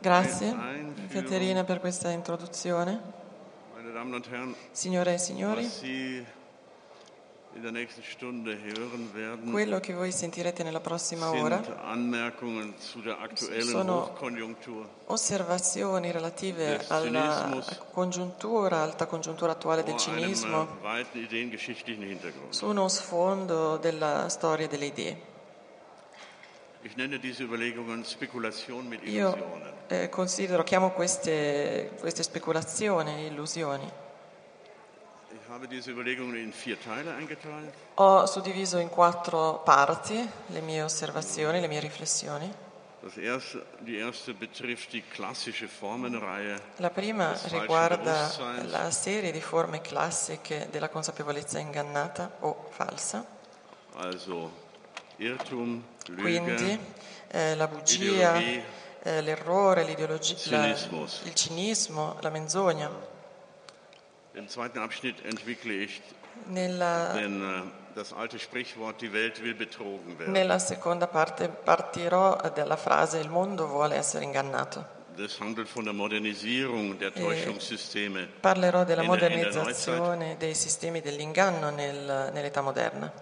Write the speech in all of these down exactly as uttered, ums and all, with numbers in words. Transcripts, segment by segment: Grazie, Caterina, per questa introduzione. Signore e signori, quello che voi sentirete nella prossima ora sono osservazioni relative alla congiuntura, alta congiuntura attuale del cinismo, su uno sfondo della storia delle idee. Io eh, considero, chiamo queste, queste speculazioni illusioni. Ho suddiviso in quattro parti le mie osservazioni, le mie riflessioni. La prima riguarda la serie di forme classiche della consapevolezza ingannata o falsa. Irrtum, quindi eh, la bugia, eh, l'errore, l'ideologia, la, il cinismo, la menzogna. Nella, nella seconda parte partirò dalla frase «Il mondo vuole essere ingannato». E parlerò della modernizzazione dei sistemi dell'inganno nel, nell'età moderna.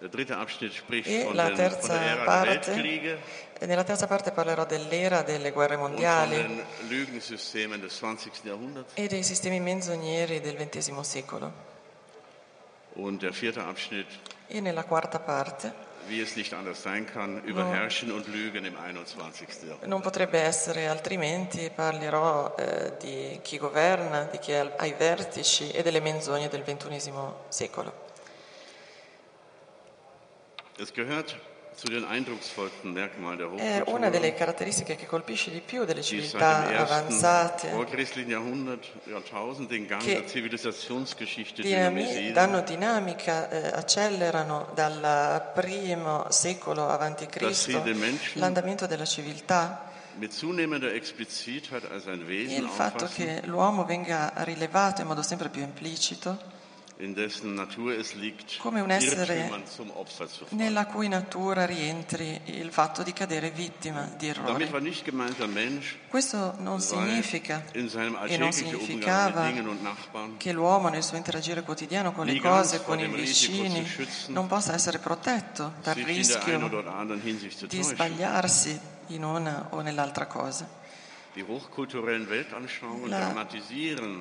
E la terza parte, nella terza parte parlerò dell'era delle guerre mondiali e dei sistemi menzogneri del ventesimo secolo. E nella quarta parte, non potrebbe essere altrimenti, parlerò eh, di chi governa, di chi è ai vertici e delle menzogne del ventunesimo secolo. È una delle caratteristiche che colpisce di più delle civiltà avanzate, che dinami- danno dinamica, eh, accelerano dal primo secolo avanti Cristo l'andamento della civiltà. Il fatto che l'uomo venga rilevato in modo sempre più implicito, come un essere nella cui natura rientri il fatto di cadere vittima di errori. Questo non significa e non significava che l'uomo nel suo interagire quotidiano con le cose, con i vicini, non possa essere protetto dal rischio di sbagliarsi in una o nell'altra cosa. La,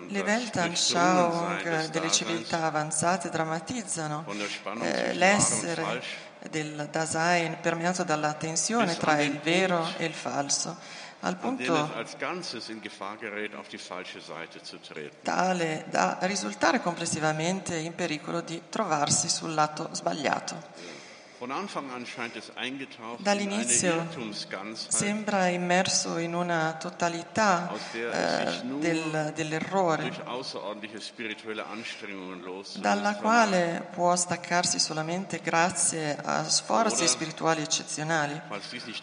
le Weltanschauung delle civiltà avanzate drammatizzano eh, l'essere del Dasein permeato dalla tensione tra il vero e il falso, al punto tale da risultare complessivamente in pericolo di trovarsi sul lato sbagliato. Dall'inizio sembra immerso in una totalità eh, del, dell'errore, dalla quale può staccarsi solamente grazie a sforzi spirituali eccezionali,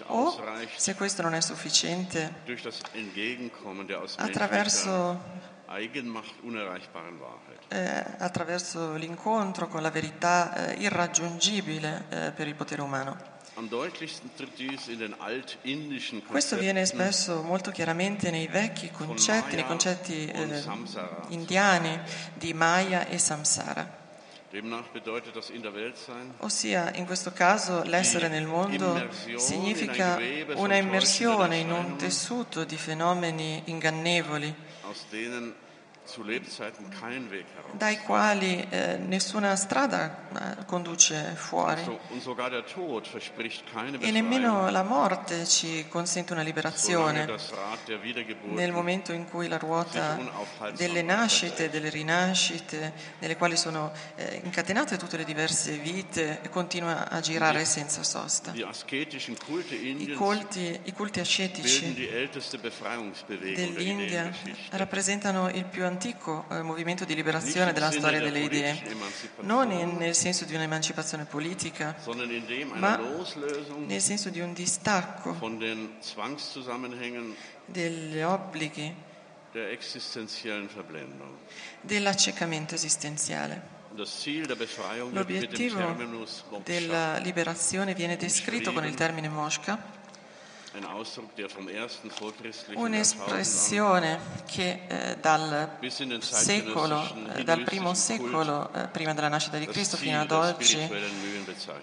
o, se questo non è sufficiente, attraverso Eh, attraverso l'incontro con la verità eh, irraggiungibile eh, per il potere umano. Questo viene spesso molto chiaramente nei vecchi concetti, nei concetti eh, indiani di Maya e Samsara. Ossia, in questo caso, l'essere nel mondo significa una immersione in un tessuto di fenomeni ingannevoli, dai quali eh, nessuna strada eh, conduce fuori, e nemmeno la morte ci consente una liberazione nel momento in cui la ruota delle nascite, delle rinascite, nelle quali sono eh, incatenate tutte le diverse vite, continua a girare senza sosta. I colti, i culti ascetici dell'India rappresentano il più antico eh, movimento di liberazione della storia delle idee, non in, nel senso di un'emancipazione politica, ma nel senso di un distacco degli obblighi, dell'accecamento esistenziale. L'obiettivo della liberazione viene descritto con il termine Moschka, Un'espressione che eh, dal secolo, eh, dal primo secolo eh, prima della nascita di Cristo fino ad oggi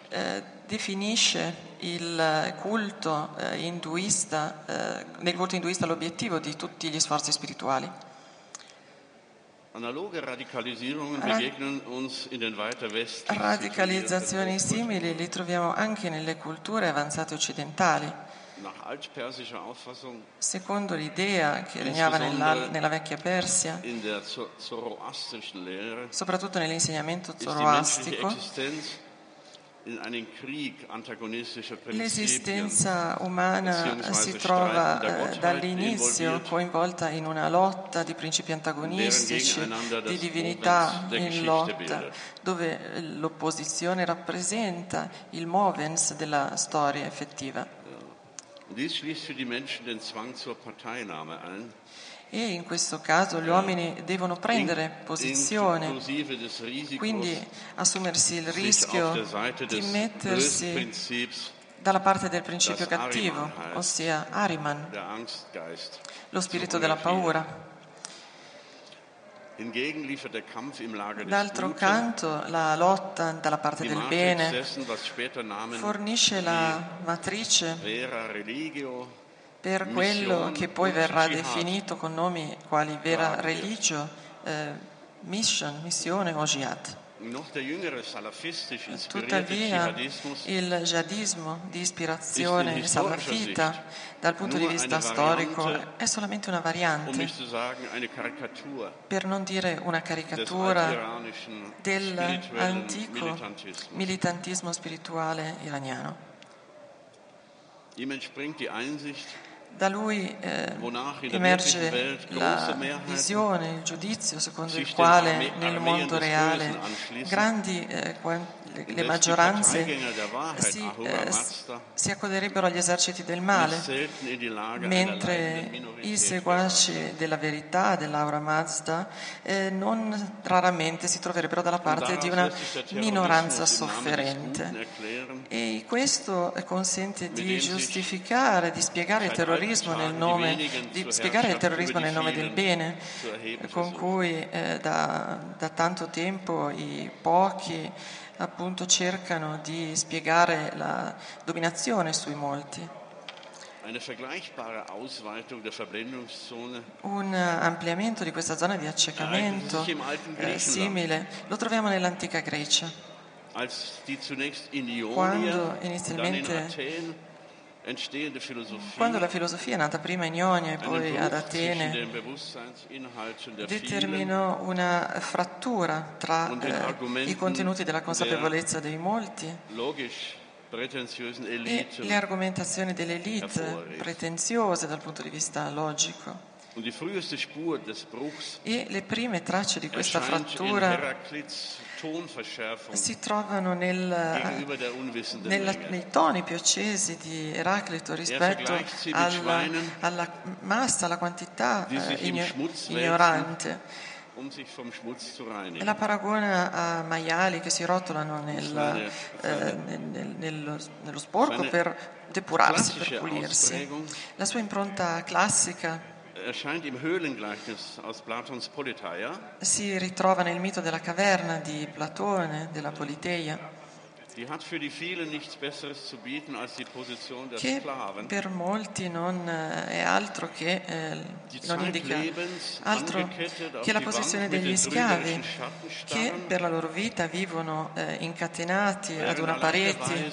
eh, definisce il culto eh, induista, eh, nel culto induista l'obiettivo di tutti gli sforzi spirituali. Analoge Radikalisierungen begegnen uns in den weiter westlichen Radikalizzazioni simili li troviamo anche nelle culture avanzate occidentali. Secondo l'idea che regnava nella, nella vecchia Persia, soprattutto nell'insegnamento zoroastico, l'esistenza umana si trova eh, dall'inizio coinvolta in una lotta di principi antagonistici, di divinità in lotta, dove l'opposizione rappresenta il movens della storia effettiva. E in questo caso gli uomini devono prendere posizione, quindi assumersi il rischio di mettersi dalla parte del principio cattivo, ossia Ahriman, lo spirito della paura. D'altro canto, la lotta dalla parte del bene fornisce la matrice per quello che poi verrà definito con nomi quali vera religio, eh, mission, missione o jihad. Tuttavia, il jihadismo di ispirazione salafita, dal punto di vista storico, è solamente una variante, per non dire una caricatura, dell'antico militantismo spirituale iraniano. Da lui eh, emerge la visione, il giudizio secondo il quale nel mondo reale grandi eh, le maggioranze si, eh, si accoderebbero agli eserciti del male, mentre i seguaci della verità, dell'aura Mazda, eh, non raramente si troverebbero dalla parte di una minoranza sofferente. E questo consente di giustificare, di spiegare il terrorismo nel nome, di spiegare il terrorismo nel nome del bene, con cui eh, da, da tanto tempo i pochi appunto cercano di spiegare la dominazione sui molti. Un ampliamento di questa zona di accecamento eh, simile lo troviamo nell'antica Grecia, quando inizialmente Quando la filosofia, nata prima in Ionia e poi ad Atene, determinò una frattura tra eh, i contenuti della consapevolezza dei molti e le argomentazioni dell'elite pretenziose dal punto di vista logico. E le prime tracce di questa frattura si trovano nel, nella, nei toni più accesi di Eraclito rispetto alla, alla massa, alla quantità ignorante. La paragona a maiali che si rotolano nel, eh, nel, nello, nello sporco per depurarsi, per pulirsi. La sua impronta classica si ritrova nel mito della caverna di Platone, della Politeia, che per molti non è altro che, eh, non indica altro che la posizione degli schiavi, che per la loro vita vivono eh, incatenati ad una parete,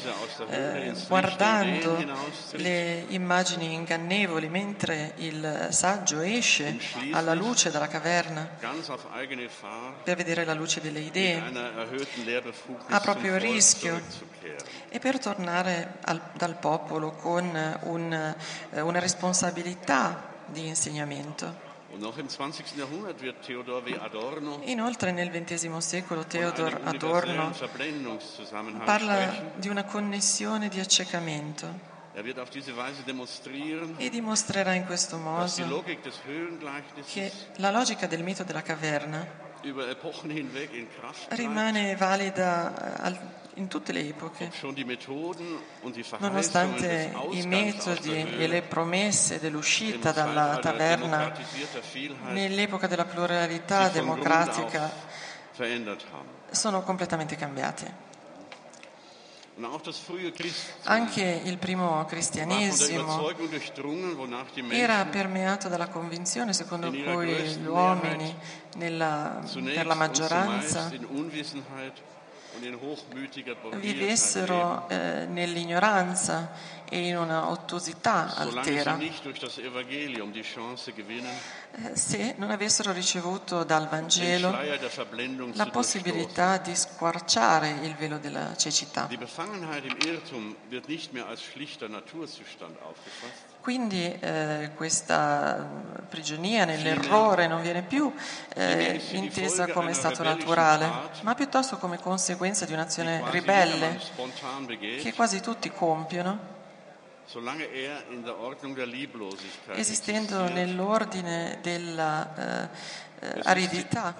eh, guardando le immagini ingannevoli, mentre il saggio esce alla luce dalla caverna per vedere la luce delle idee a proprio rischio e per tornare al, dal popolo con un, una responsabilità di insegnamento. Inoltre nel ventesimo secolo Theodor Adorno parla di una connessione di accecamento e dimostrerà in questo modo che la logica del mito della caverna rimane valida in tutte le epoche, nonostante i metodi e le promesse dell'uscita dalla taverna nell'epoca della pluralità democratica sono completamente cambiate. Anche il primo cristianesimo era permeato dalla convinzione secondo cui gli uomini, nella, per la maggioranza, vivessero eh, nell'ignoranza e in una ottosità altera, se non avessero ricevuto dal Vangelo la possibilità di squarciare il velo della cecità. Quindi eh, questa prigionia nell'errore non viene più eh, intesa come stato naturale, ma piuttosto come conseguenza di un'azione ribelle che quasi tutti compiono, esistendo nell'ordine della eh, aridità.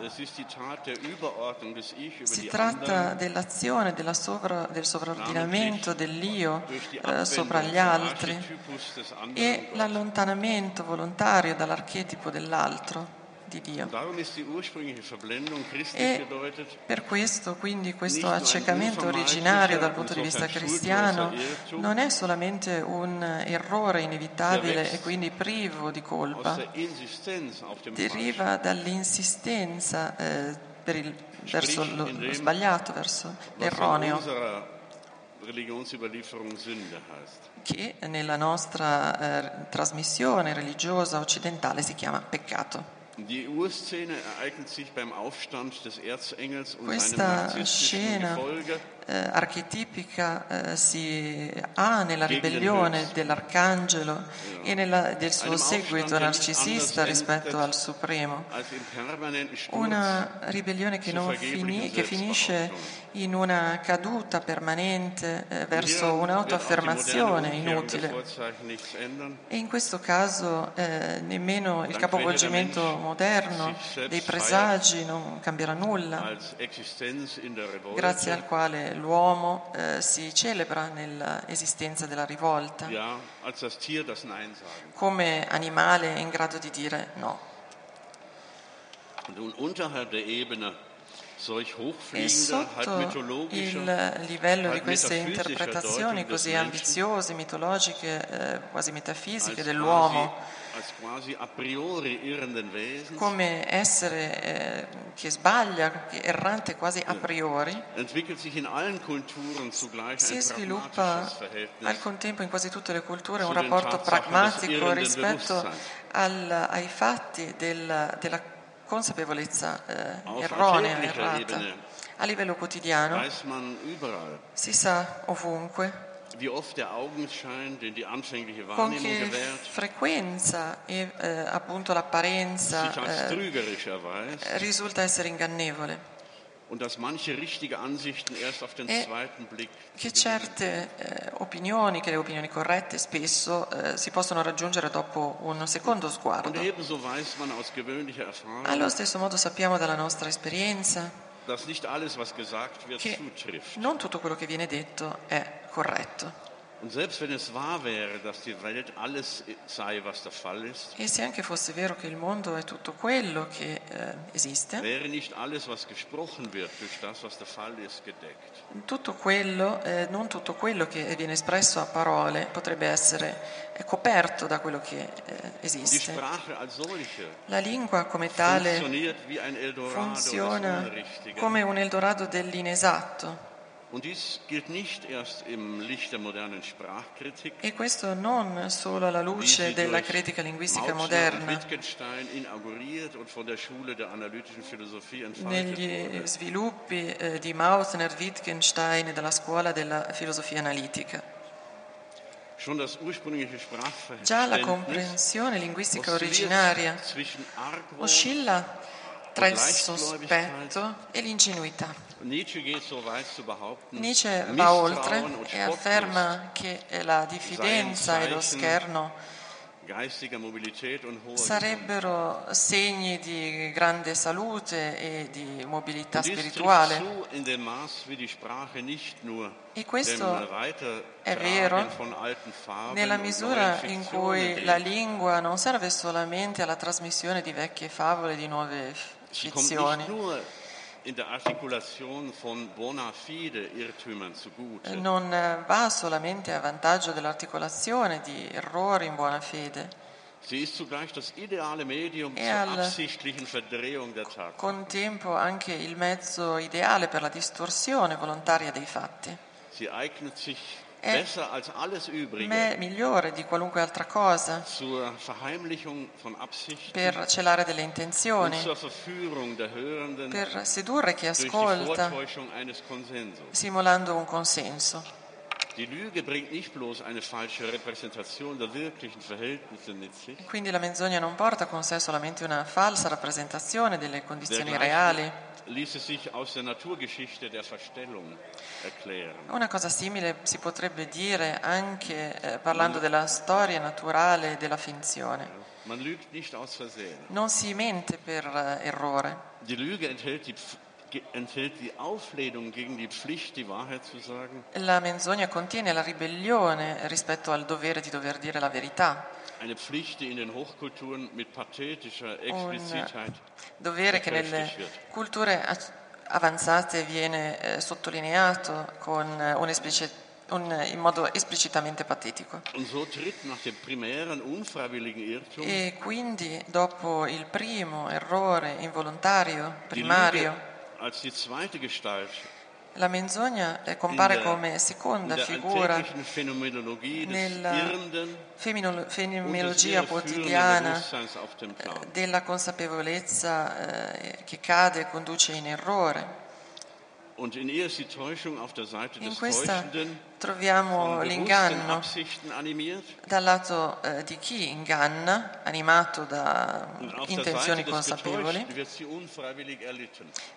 Si tratta dell'azione della sovra, del sovraordinamento dell'io eh, sopra gli altri e l'allontanamento volontario dall'archetipo dell'altro, di Dio. E per questo, quindi, questo accecamento originario dal punto di vista cristiano non è solamente un errore inevitabile e quindi privo di colpa, deriva dall'insistenza eh, per il, verso lo, lo sbagliato, verso l'erroneo, che nella nostra eh, trasmissione religiosa occidentale si chiama peccato. Questa scena eh, archetipica eh, si ha nella ribellione dell'arcangelo e nella, del suo seguito narcisista rispetto al Supremo, una ribellione che, non fini, che finisce in una caduta permanente eh, verso un'autoaffermazione inutile, e in questo caso eh, nemmeno il capovolgimento moderno dei presagi non cambierà nulla, grazie al quale l'uomo eh, si celebra nell'esistenza della rivolta come animale in grado di dire no. E sotto il livello di queste interpretazioni così ambiziose, mitologiche, eh, quasi metafisiche dell'uomo, come essere eh, che sbaglia, che errante quasi a priori, si sviluppa al contempo in quasi tutte le culture un rapporto pragmatico rispetto al, ai fatti del, della consapevolezza eh, erronea, errata. A livello quotidiano si sa ovunque con che frequenza e eh, appunto l'apparenza eh, risulta essere ingannevole, e che certe eh, opinioni, che le opinioni corrette spesso eh, si possono raggiungere dopo un secondo sguardo. Allo stesso modo sappiamo dalla nostra esperienza che non tutto quello che viene detto è corretto. E se anche fosse vero che il mondo è tutto quello che eh, esiste, tutto quello, eh, non tutto quello che viene espresso a parole potrebbe essere eh, coperto da quello che eh, esiste. La lingua come tale funziona come un Eldorado dell'inesatto. E questo non solo alla luce della critica linguistica moderna, negli sviluppi di Mautner, Wittgenstein e della scuola della filosofia analitica. Già la comprensione linguistica originaria oscilla tra il sospetto e l'ingenuità. Nietzsche va oltre e afferma che la diffidenza e lo scherno sarebbero segni di grande salute e di mobilità spirituale. E questo è vero nella misura in cui la lingua non serve solamente alla trasmissione di vecchie favole, di nuove fizioni. Non va solamente a vantaggio dell'articolazione di errori in buona fede. È al contempo anche il mezzo ideale per la distorsione volontaria dei fatti. È migliore di qualunque altra cosa per celare delle intenzioni, per sedurre chi ascolta, simulando un consenso. Quindi la menzogna non porta con sé solamente una falsa rappresentazione delle condizioni reali. Una cosa simile si potrebbe dire anche eh, parlando della storia naturale della finzione. Non si mente per errore. La menzogna contiene la ribellione rispetto al dovere di dover dire la verità. Un dovere che nelle culture avanzate viene eh, sottolineato con un esplicit- Un, in modo esplicitamente patetico. E quindi, dopo il primo errore involontario, primario, la menzogna compare come seconda figura nella fenomenologia quotidiana della consapevolezza eh, che cade e conduce in errore. In questa troviamo l'inganno dal lato eh, di chi inganna, animato da intenzioni consapevoli,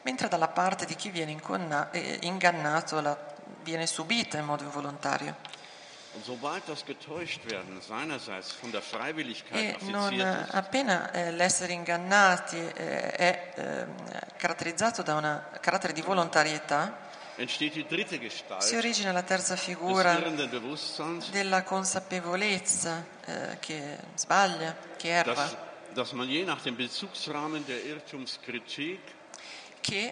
mentre dalla parte di chi viene inconna- eh, ingannato la, viene subita in modo involontario. E non appena eh, l'essere ingannati eh, è eh, caratterizzato da un carattere di volontarietà, si origina la terza figura della consapevolezza eh, che sbaglia, che erra, che eh,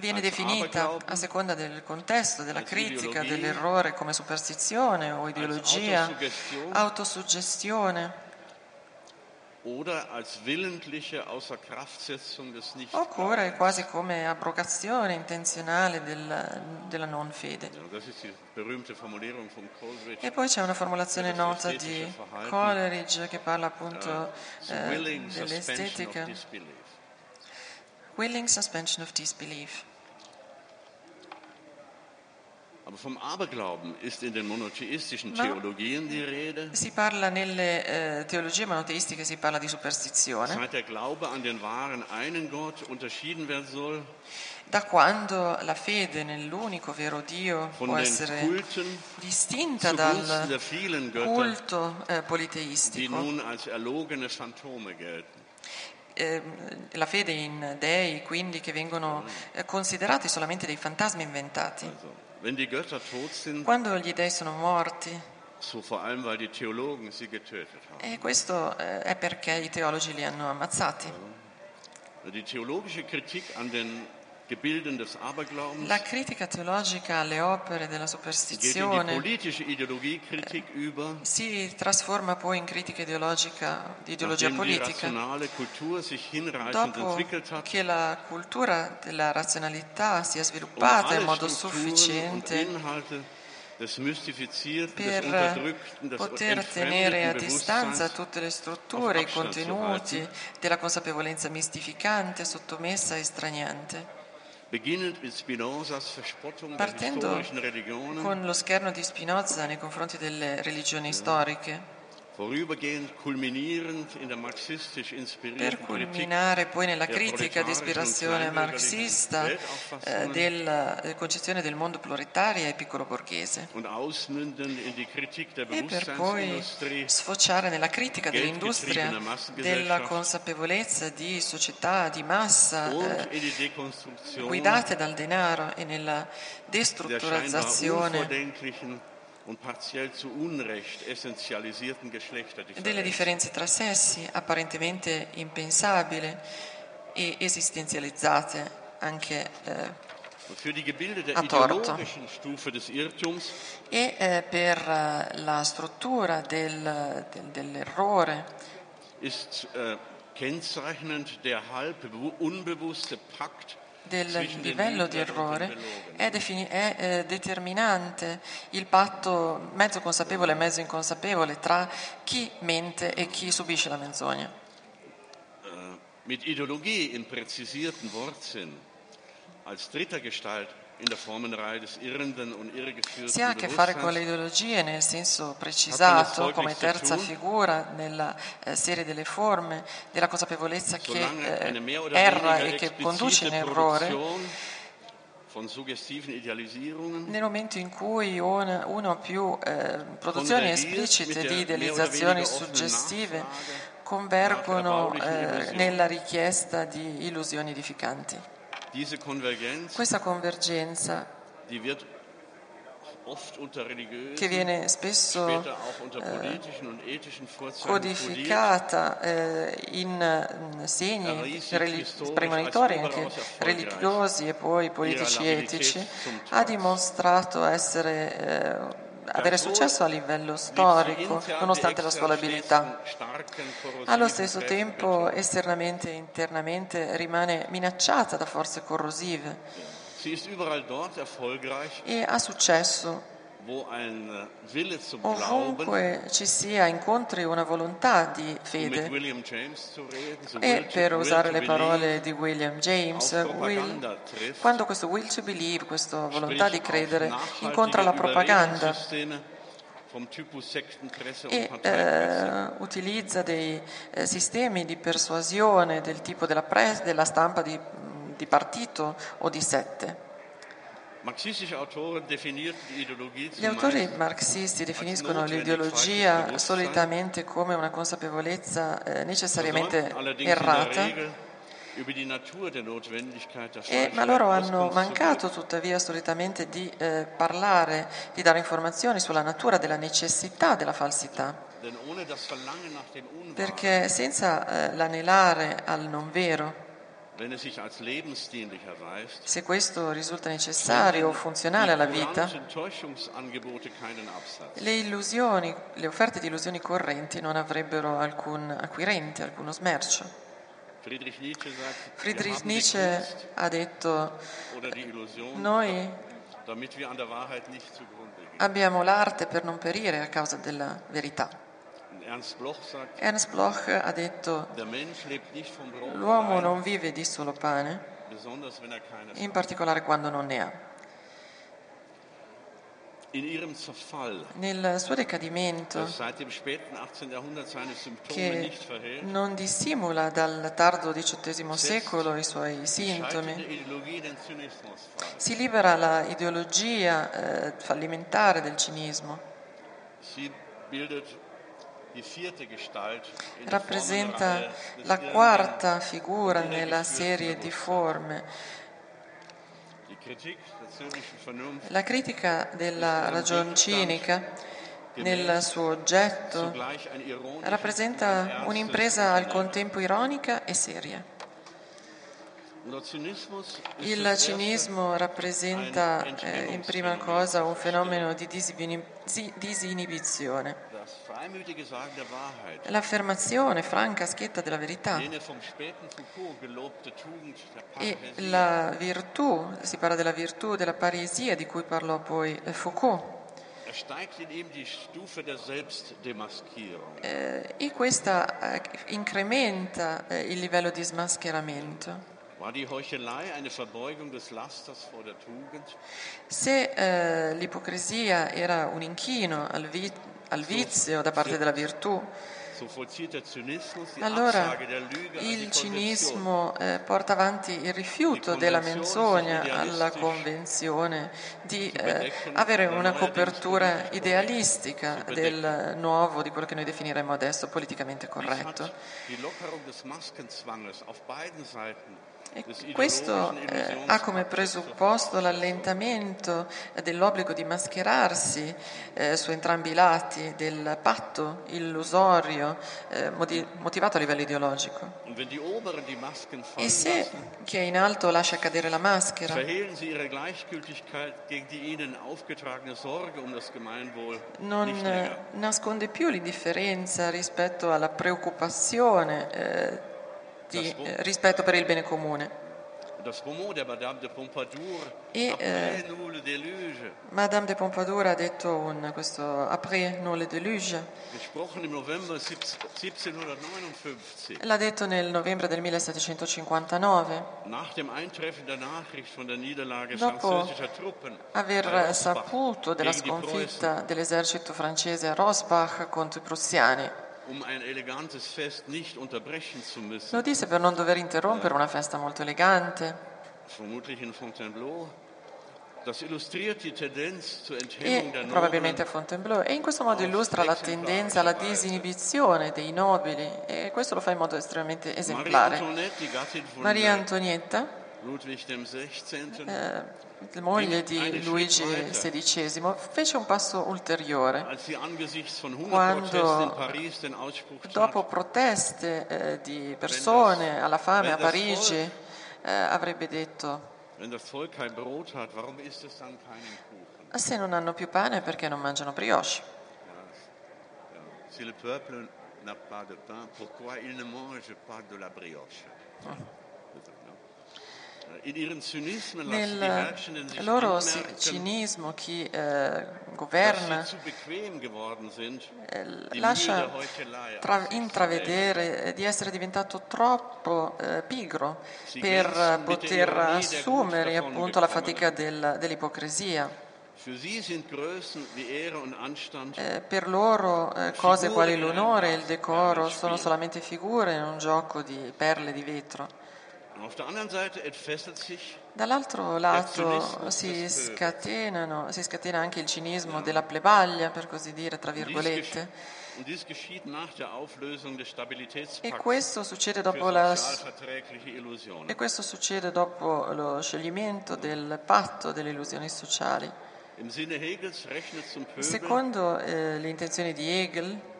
viene definita a seconda del contesto, della critica, dell'errore, come superstizione o ideologia, autosuggestione oppure quasi come abrogazione intenzionale della, della non fede. E poi c'è una formulazione nota di Coleridge che parla appunto eh, dell'estetica. Willing suspension of disbelief. Ma si parla nelle eh, teologie monoteistiche, si parla di superstizione. Da quando la fede nell'unico vero Dio può essere distinta dal culto eh, politeistico, Eh, la fede in dei quindi che vengono eh, considerati solamente dei fantasmi inventati. Quando gli dei sono morti, e questo eh, è perché i teologi li hanno ammazzati. La critica teologica alle opere della superstizione eh, si trasforma poi in critica ideologica, di ideologia politica. Dopo che la cultura della razionalità si è sviluppata in modo sufficiente per poter tenere a distanza tutte le strutture e i contenuti della consapevolezza mistificante, sottomessa e estraniante, partendo con lo scherno di Spinoza nei confronti delle religioni storiche, Per culminare poi nella critica di ispirazione marxista eh, della eh, concezione del mondo proletario e piccolo borghese, e per poi sfociare nella critica dell'industria, della consapevolezza di società di massa eh, guidate dal denaro e nella destrutturizzazione und partiell zu Unrecht essentialisierten Geschlechterdifferenzen. Delle differenze tra sessi apparentemente impensabili e esistenzializzate anche eh, a torto. E eh, per la struttura del, del, dell'errore ist äh, kennzeichnend der halb unbewusste Pakt del livello di errore è, defini- è eh, determinante il patto mezzo consapevole e mezzo inconsapevole tra chi mente e chi subisce la menzogna. Uh, mit Ideologie in präzisierten Wortsinn als dritter Gestalt in der Formenreihe des irrenden und irregeführten. Si ha a che fare con le ideologie nel senso precisato come terza figura nella eh, serie delle forme della consapevolezza che eh, erra e che conduce in errore nel momento in cui una o più eh, produzioni esplicite di idealizzazioni suggestive convergono eh, nella richiesta di illusioni edificanti. Questa convergenza che viene spesso eh, codificata eh, in segni relig- premonitori anche religiosi e poi politici e etici, ha dimostrato essere eh, avere successo a livello storico, nonostante la sua labilità. Allo stesso tempo, esternamente e internamente, rimane minacciata da forze corrosive e ha successo ovunque ci sia incontri una volontà di fede. E per usare le parole di William James, Will, quando questo will to believe, questa volontà di credere, incontra la propaganda e eh, utilizza dei eh, sistemi di persuasione del tipo della, press, della stampa di, di partito o di sette. Gli autori marxisti definiscono l'ideologia solitamente come una consapevolezza necessariamente errata, e, ma loro hanno mancato tuttavia solitamente di eh, parlare, di dare informazioni sulla natura della necessità della falsità, perché senza eh, l'anelare al non vero, se questo risulta necessario o funzionale alla vita, le illusioni, le offerte di illusioni correnti non avrebbero alcun acquirente, alcuno smercio. Friedrich Nietzsche ha detto: noi abbiamo l'arte per non perire a causa della verità. Ernst Bloch ha detto: l'uomo non vive di solo pane, in particolare quando non ne ha. Nel suo decadimento, che non dissimula dal tardo diciottesimo secolo i suoi sintomi, si libera la ideologia eh, fallimentare del cinismo. Rappresenta la quarta figura nella serie di forme. La critica della ragion cinica nel suo oggetto rappresenta un'impresa al contempo ironica e seria. Il cinismo rappresenta eh, in prima cosa un fenomeno di disinibizione. L'affermazione franca, schietta della verità e la virtù, si parla della virtù della pariesia di cui parlò poi Foucault. Eh, e questa eh, incrementa eh, il livello di smascheramento. Se eh, l'ipocrisia era un inchino al, vi- al vizio da parte della virtù. Allora il cinismo eh, porta avanti il rifiuto della menzogna alla convenzione di eh, avere una copertura idealistica del nuovo, di quello che noi definiremmo adesso politicamente corretto. E questo eh, ha come presupposto l'allentamento dell'obbligo di mascherarsi eh, su entrambi i lati del patto illusorio eh, motivato a livello ideologico. E se chi è in alto lascia cadere la maschera, non nasconde più l'indifferenza rispetto alla preoccupazione eh, Di, eh, rispetto per il bene comune. E eh, Madame de Pompadour ha detto un, questo après nous le déluge, l'ha detto nel novembre del millesettecentocinquantanove, dopo aver saputo della sconfitta dell'esercito francese a Rosbach contro i prussiani. Lo disse per non dover interrompere una festa molto elegante. E probabilmente a Fontainebleau. E in questo modo illustra la tendenza alla disinibizione dei nobili, e questo lo fa in modo estremamente esemplare. Maria Antonietta, Eh, moglie di Luigi sedicesimo, fece un passo ulteriore quando, dopo proteste eh, di persone alla fame a Parigi, eh, avrebbe detto: se non hanno più pane, perché non mangiano brioche? Se il popolo n'a pas de pain, pourquoi il ne mange pas de la brioche? Nel loro cinismo chi eh, governa eh, lascia tra- intravedere di essere diventato troppo eh, pigro per poter assumere appunto la fatica del, dell'ipocrisia. Eh, per loro eh, cose quali l'onore e il decoro sono solamente figure in un gioco di perle di vetro. Dall'altro lato si scatenano, si scatena anche il cinismo della plebaglia, per così dire, tra virgolette, e questo succede dopo, la, e questo succede dopo lo scioglimento del patto delle illusioni sociali. Secondo eh, le intenzioni di Hegel,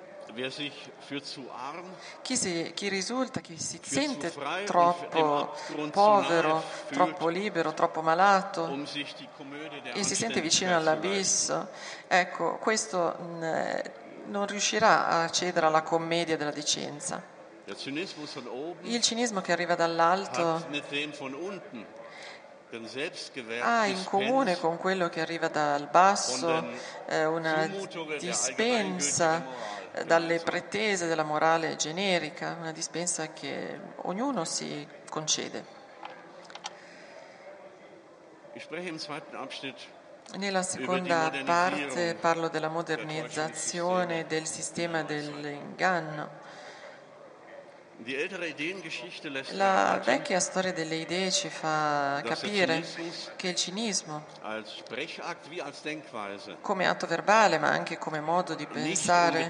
Chi, si, chi risulta, chi si sente troppo povero, troppo libero, troppo malato e si sente vicino all'abisso, ecco, questo non riuscirà a cedere alla commedia della decenza. Il cinismo che arriva dall'alto ha in comune con quello che arriva dal basso una dispensa dalle pretese della morale generica, una dispensa che ognuno si concede. Nella seconda parte parlo della modernizzazione del sistema dell'inganno. La vecchia storia delle idee ci fa capire che il cinismo, come atto verbale ma anche come modo di pensare,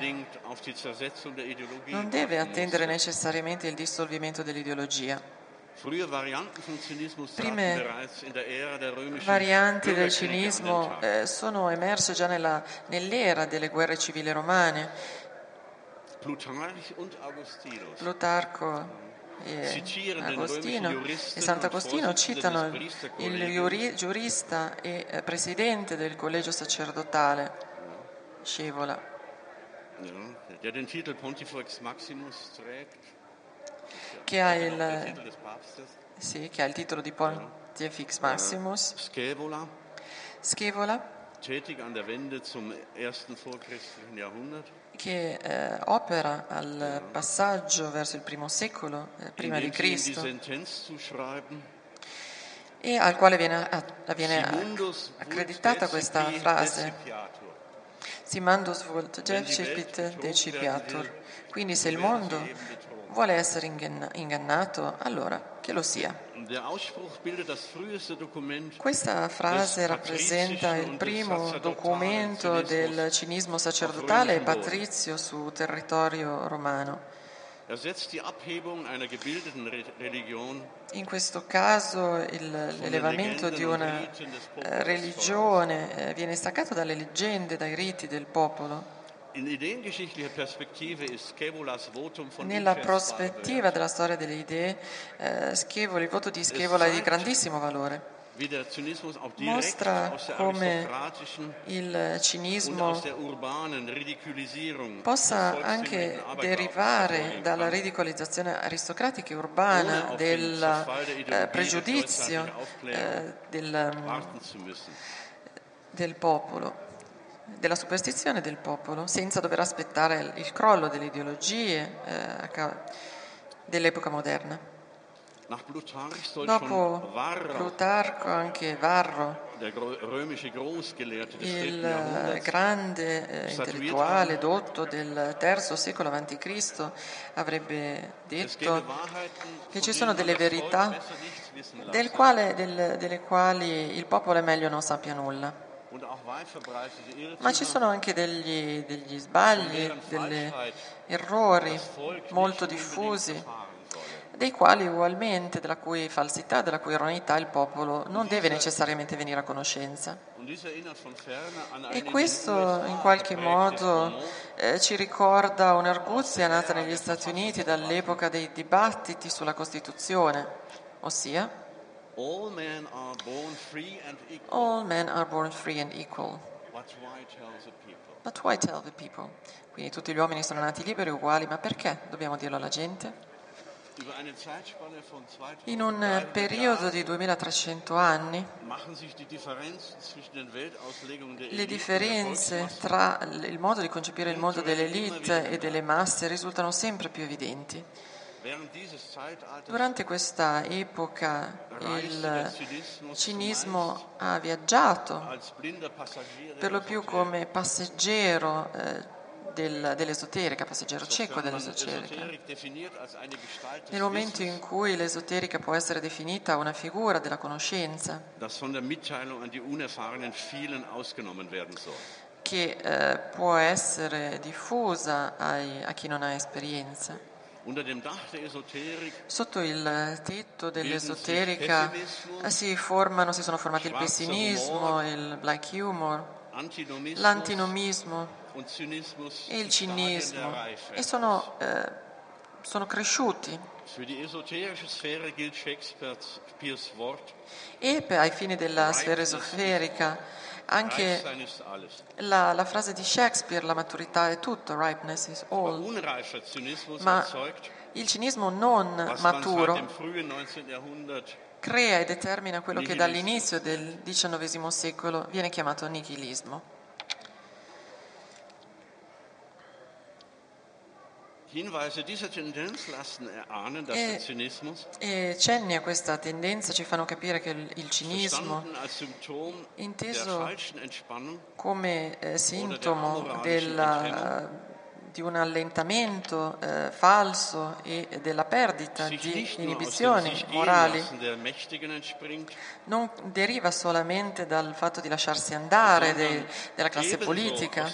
non deve attendere necessariamente il dissolvimento dell'ideologia. Prime varianti del cinismo eh, sono emerse già nella, nell'era delle guerre civili romane. Plutarco e Agostino e Sant'Agostino citano il giurista e presidente del collegio sacerdotale Scevola, che ha il, sì, che ha il titolo di Pontifex Maximus. Scevola, che eh, opera al passaggio verso il primo secolo eh, prima di Cristo, e al quale viene, a, viene accreditata questa frase: stimando svoltegevcipit decipiatur. Quindi se il mondo vuole essere ingannato, allora che lo sia. Questa frase rappresenta il primo documento del cinismo sacerdotale e patrizio su territorio romano. In questo caso il, l'elevamento di una religione viene staccato dalle leggende, dai riti del popolo. Nella prospettiva della storia delle idee, eh, Scevola, il voto di Scevola è di grandissimo valore. Mostra come il cinismo possa anche derivare dalla ridicolizzazione aristocratica e urbana del eh, pregiudizio eh, del, del popolo, della superstizione del popolo, senza dover aspettare il crollo delle ideologie eh, dell'epoca moderna. Dopo Plutarco, anche Varro, il grande eh, intellettuale dotto del terzo secolo avanti Cristo, avrebbe detto che ci sono delle verità del quale, del, delle quali il popolo è meglio non sappia nulla. Ma ci sono anche degli, degli sbagli, degli errori molto diffusi, dei quali ugualmente, della cui falsità, della cui ironia il popolo non deve necessariamente venire a conoscenza. E questo in qualche modo eh, ci ricorda un'arguzia nata negli Stati Uniti dall'epoca dei dibattiti sulla Costituzione, ossia All men are born free and equal. All men are born free and equal. But why tell the people? But why tell the people? Quindi tutti gli uomini sono nati liberi e uguali, ma perché dobbiamo dirlo alla gente? In un periodo di duemilatrecento anni, le differenze tra il modo di concepire il mondo dell'elite e delle masse risultano sempre più evidenti. Durante questa epoca il cinismo ha viaggiato per lo più come passeggero eh, Del, dell'esoterica, passeggero cieco dell'esoterica. Nel momento in cui l'esoterica può essere definita una figura della conoscenza che eh, può essere diffusa ai, a chi non ha esperienza. Sotto il tetto dell'esoterica si formano, si sono formati il pessimismo, il black humor, l'antinomismo e il cinismo, e sono, eh, sono cresciuti. E ai fini della sfera esoferica anche la, la frase di Shakespeare, la maturità è tutto, ripeness is all. Ma il cinismo non maturo crea e determina quello che dall'inizio del diciannovesimo secolo viene chiamato nichilismo. E cenni a questa tendenza ci fanno capire che il cinismo, inteso come eh, sintomo della, di un allentamento eh, falso e della perdita di inibizioni morali, non deriva solamente dal fatto di lasciarsi andare de, della classe politica,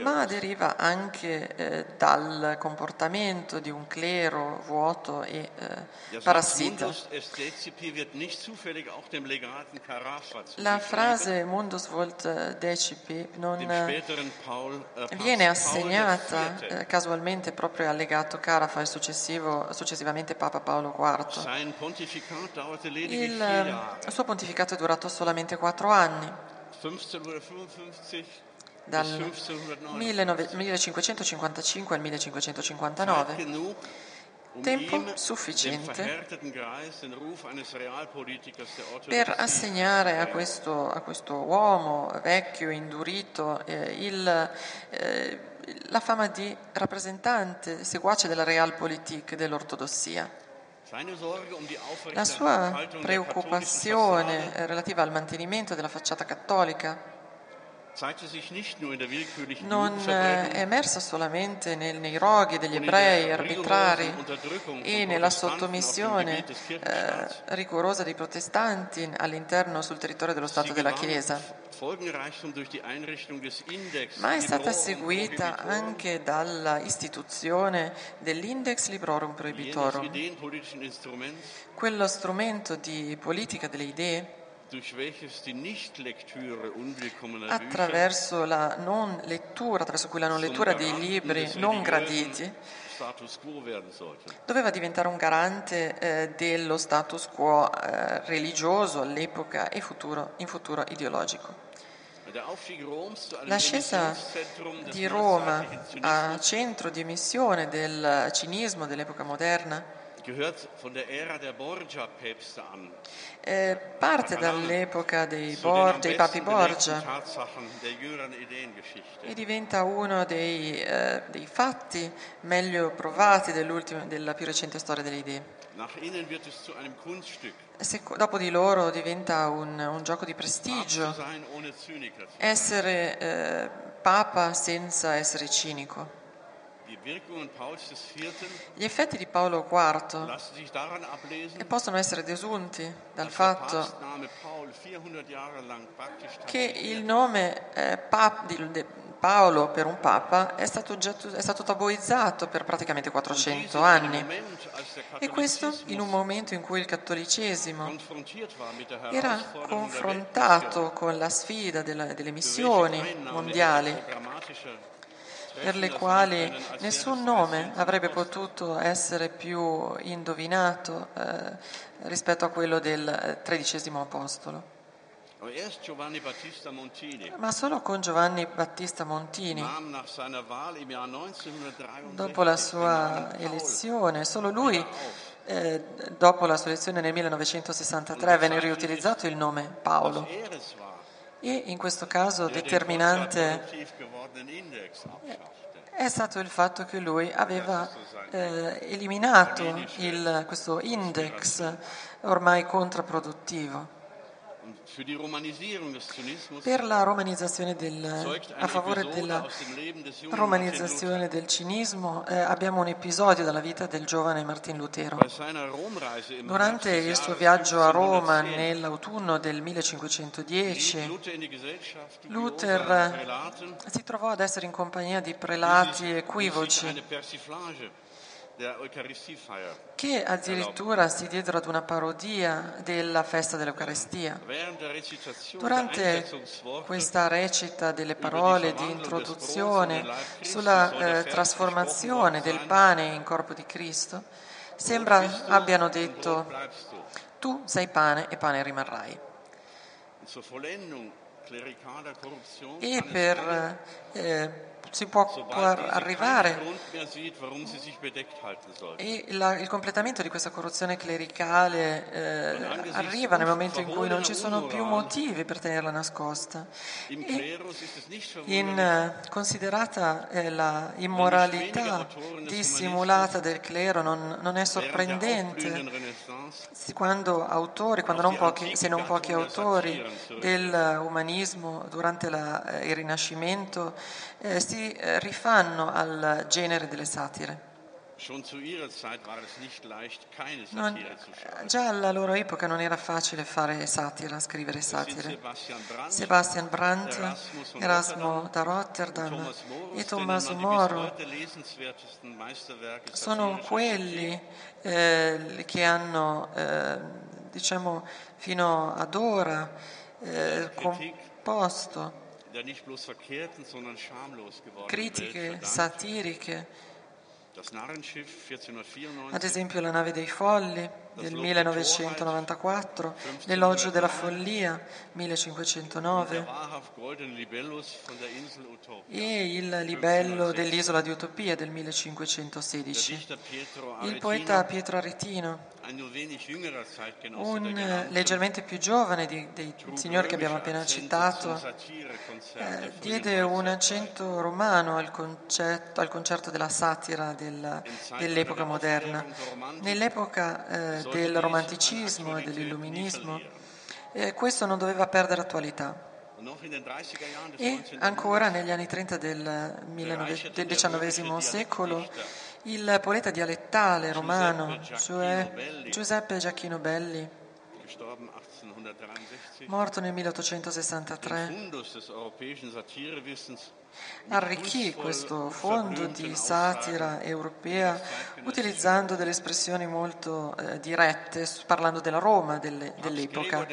ma deriva anche eh, dal comportamento di un clero vuoto e eh, parassita. La frase Mundus volt decipit non viene assegnata eh, casualmente proprio al legato Carafa e successivamente Papa Paolo quarto. Il suo pontificato è durato solamente quattro anni, dal millecinquecentocinquantacinque al millecinquecentocinquantanove, tempo sufficiente per assegnare a questo, a questo uomo vecchio, indurito, eh, il, eh, la fama di rappresentante seguace della Realpolitik, dell'ortodossia. La sua preoccupazione relativa al mantenimento della facciata cattolica non è emersa solamente nel, nei roghi degli ebrei arbitrari e nella sottomissione eh, rigorosa dei protestanti all'interno sul territorio dello Stato della Chiesa, ma è stata seguita anche dalla istituzione dell'Index Librorum Prohibitorum, quello strumento di politica delle idee attraverso la non lettura, attraverso cui la non lettura dei libri non graditi doveva diventare un garante eh, dello status quo eh, religioso all'epoca e futuro, in futuro ideologico. L'ascesa di Roma a centro di emissione del cinismo dell'epoca moderna Eh, parte dall'epoca dei, Bor- dei papi Borgia e diventa uno dei, eh, dei fatti meglio provati della più recente storia delle idee. Se, dopo di loro diventa un, un gioco di prestigio essere eh, papa senza essere cinico. Gli effetti di Paolo quarto possono essere desunti dal fatto che il nome eh, pa- di Paolo per un papa è stato, gettu- è stato tabuizzato per praticamente quattrocento anni, e questo in un momento in cui il cattolicesimo era confrontato con la sfida della, delle missioni mondiali, per le quali nessun nome avrebbe potuto essere più indovinato eh, rispetto a quello del tredicesimo apostolo. Ma solo con Giovanni Battista Montini, dopo la sua elezione, solo lui, eh, dopo la sua elezione nel millenovecentosessantatré, venne riutilizzato il nome Paolo. E in questo caso determinante è stato il fatto che lui aveva eh, eliminato il, questo index ormai contrapproduttivo. Per la romanizzazione del, a favore della romanizzazione del cinismo eh, abbiamo un episodio dalla vita del giovane Martin Lutero. Durante il suo viaggio a Roma nell'autunno del millecinquecentodieci, Luther si trovò ad essere in compagnia di prelati equivoci che addirittura si diedero ad una parodia della festa dell'Eucaristia. Durante questa recita delle parole di introduzione sulla eh, trasformazione del pane in corpo di Cristo, sembra abbiano detto: tu sei pane e pane rimarrai. E per eh, si può arrivare e la, il completamento di questa corruzione clericale eh, arriva nel momento in cui non ci sono più motivi per tenerla nascosta, e in, considerata eh, la immoralità dissimulata del clero non, non è sorprendente quando autori quando non pochi, se non pochi autori del umanismo durante la, il Rinascimento eh, si rifanno al genere delle satire. Non, già alla loro epoca non era facile fare satira, scrivere satire. Sebastian Brandt, Erasmo da Rotterdam e Tommaso Moro sono quelli eh, che hanno, eh, diciamo, fino ad ora eh, composto critiche satiriche, ad esempio La nave dei folli del millenovecentonovantaquattro, L'elogio della follia millecinquecentonove e Il libello dell'isola di Utopia del millecinquecentosedici. Il poeta Pietro Aretino, un leggermente più giovane di, dei signori che abbiamo appena citato, eh, diede un accento romano al concetto, al concerto della satira del, dell'epoca moderna. Nell'epoca eh, del romanticismo e dell'illuminismo eh, questo non doveva perdere attualità. E ancora negli anni trenta del diciannovesimo secolo il poeta dialettale romano, cioè Giuseppe Gioachino Belli, morto nel milleottocentosessantatré, arricchì questo fondo di satira europea utilizzando delle espressioni molto eh, dirette, parlando della Roma delle, dell'epoca.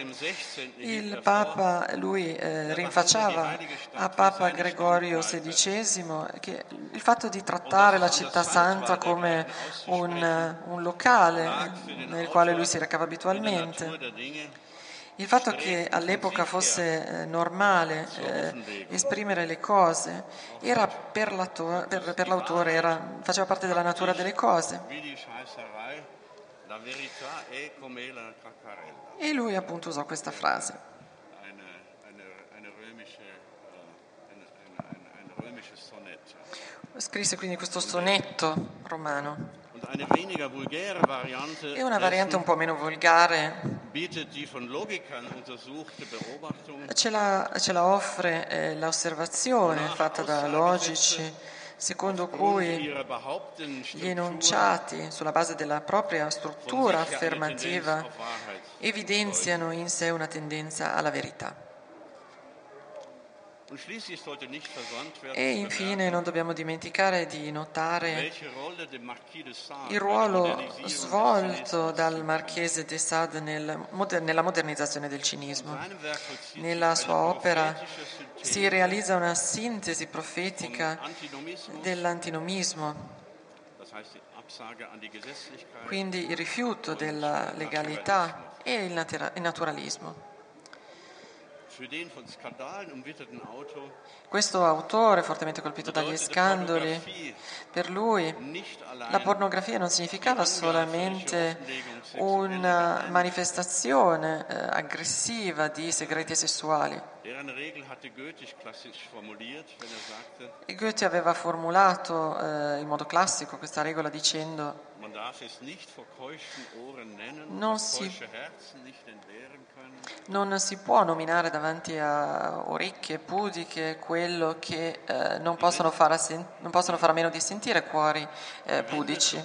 Il Papa, lui eh, rinfacciava a Papa Gregorio sedicesimo che il fatto di trattare la città santa come un, un locale nel quale lui si recava abitualmente. Il fatto che all'epoca fosse eh, normale eh, esprimere le cose era per, l'autor- per, per l'autore, era, faceva parte della natura delle cose. E lui appunto usò questa frase. Scrisse quindi questo sonetto romano. E una variante un po' meno volgare ce la, ce la offre eh, l'osservazione fatta da logici, secondo cui gli enunciati, sulla base della propria struttura affermativa, evidenziano in sé una tendenza alla verità. E infine non dobbiamo dimenticare di notare il ruolo svolto dal marchese de Sade nel, nella modernizzazione del cinismo. Nella sua opera si realizza una sintesi profetica dell'antinomismo, quindi il rifiuto della legalità e il naturalismo. Questo autore, fortemente colpito dagli scandali, per lui la pornografia non significava solamente una manifestazione eh, aggressiva di segreti sessuali. E Goethe aveva formulato eh, in modo classico questa regola dicendo: non si, non si può nominare davanti a orecchie pudiche quello che eh, non, possono far a sen- non possono far a meno di sentire cuori eh, pudici.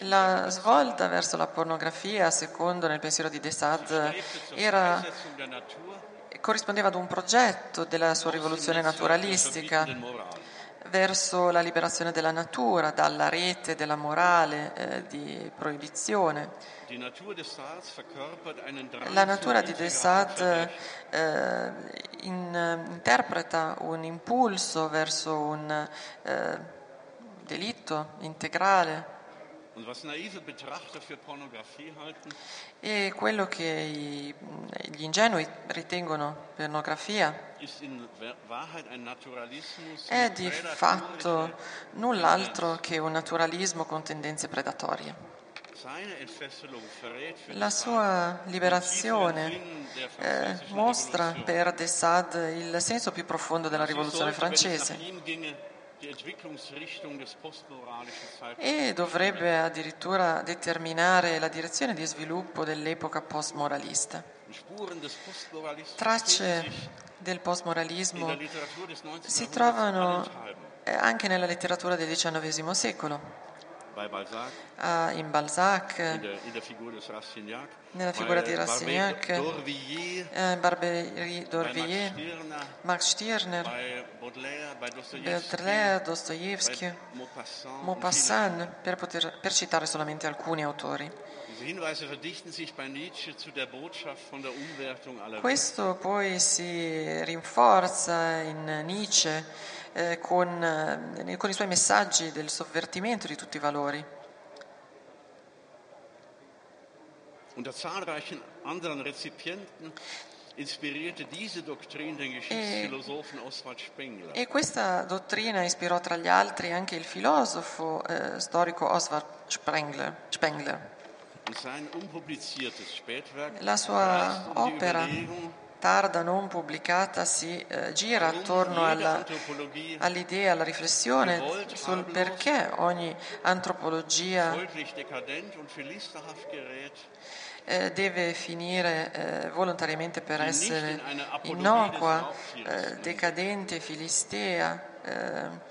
La svolta verso la pornografia, secondo nel pensiero di de Sade, era, corrispondeva ad un progetto della sua rivoluzione naturalistica verso la liberazione della natura dalla rete della morale eh, di proibizione. La natura di de Sade eh, in, interpreta un impulso verso un eh, delitto integrale. E quello che gli ingenui ritengono pornografia è di fatto null'altro che un naturalismo con tendenze predatorie. La sua liberazione eh, mostra per de Sade il senso più profondo della rivoluzione francese e dovrebbe addirittura determinare la direzione di sviluppo dell'epoca postmoralista. Tracce del postmoralismo si trovano anche nella letteratura del diciannovesimo secolo, in Balzac, nella figura di Rastignac, in Barberie d'Orvilliers, Max Stirner, Baudelaire, Dostoevsky, Maupassant, per, poter, per citare solamente alcuni autori. Questo poi si rinforza in Nietzsche Eh, con, eh, con i suoi messaggi del sovvertimento di tutti i valori. E, e questa dottrina ispirò tra gli altri anche il filosofo eh, storico Oswald Spengler. Spengler. La sua opera tarda non pubblicata si eh, gira attorno alla, all'idea, alla riflessione sul perché ogni antropologia eh, deve finire eh, volontariamente per essere innocua, eh, decadente, filistea, eh,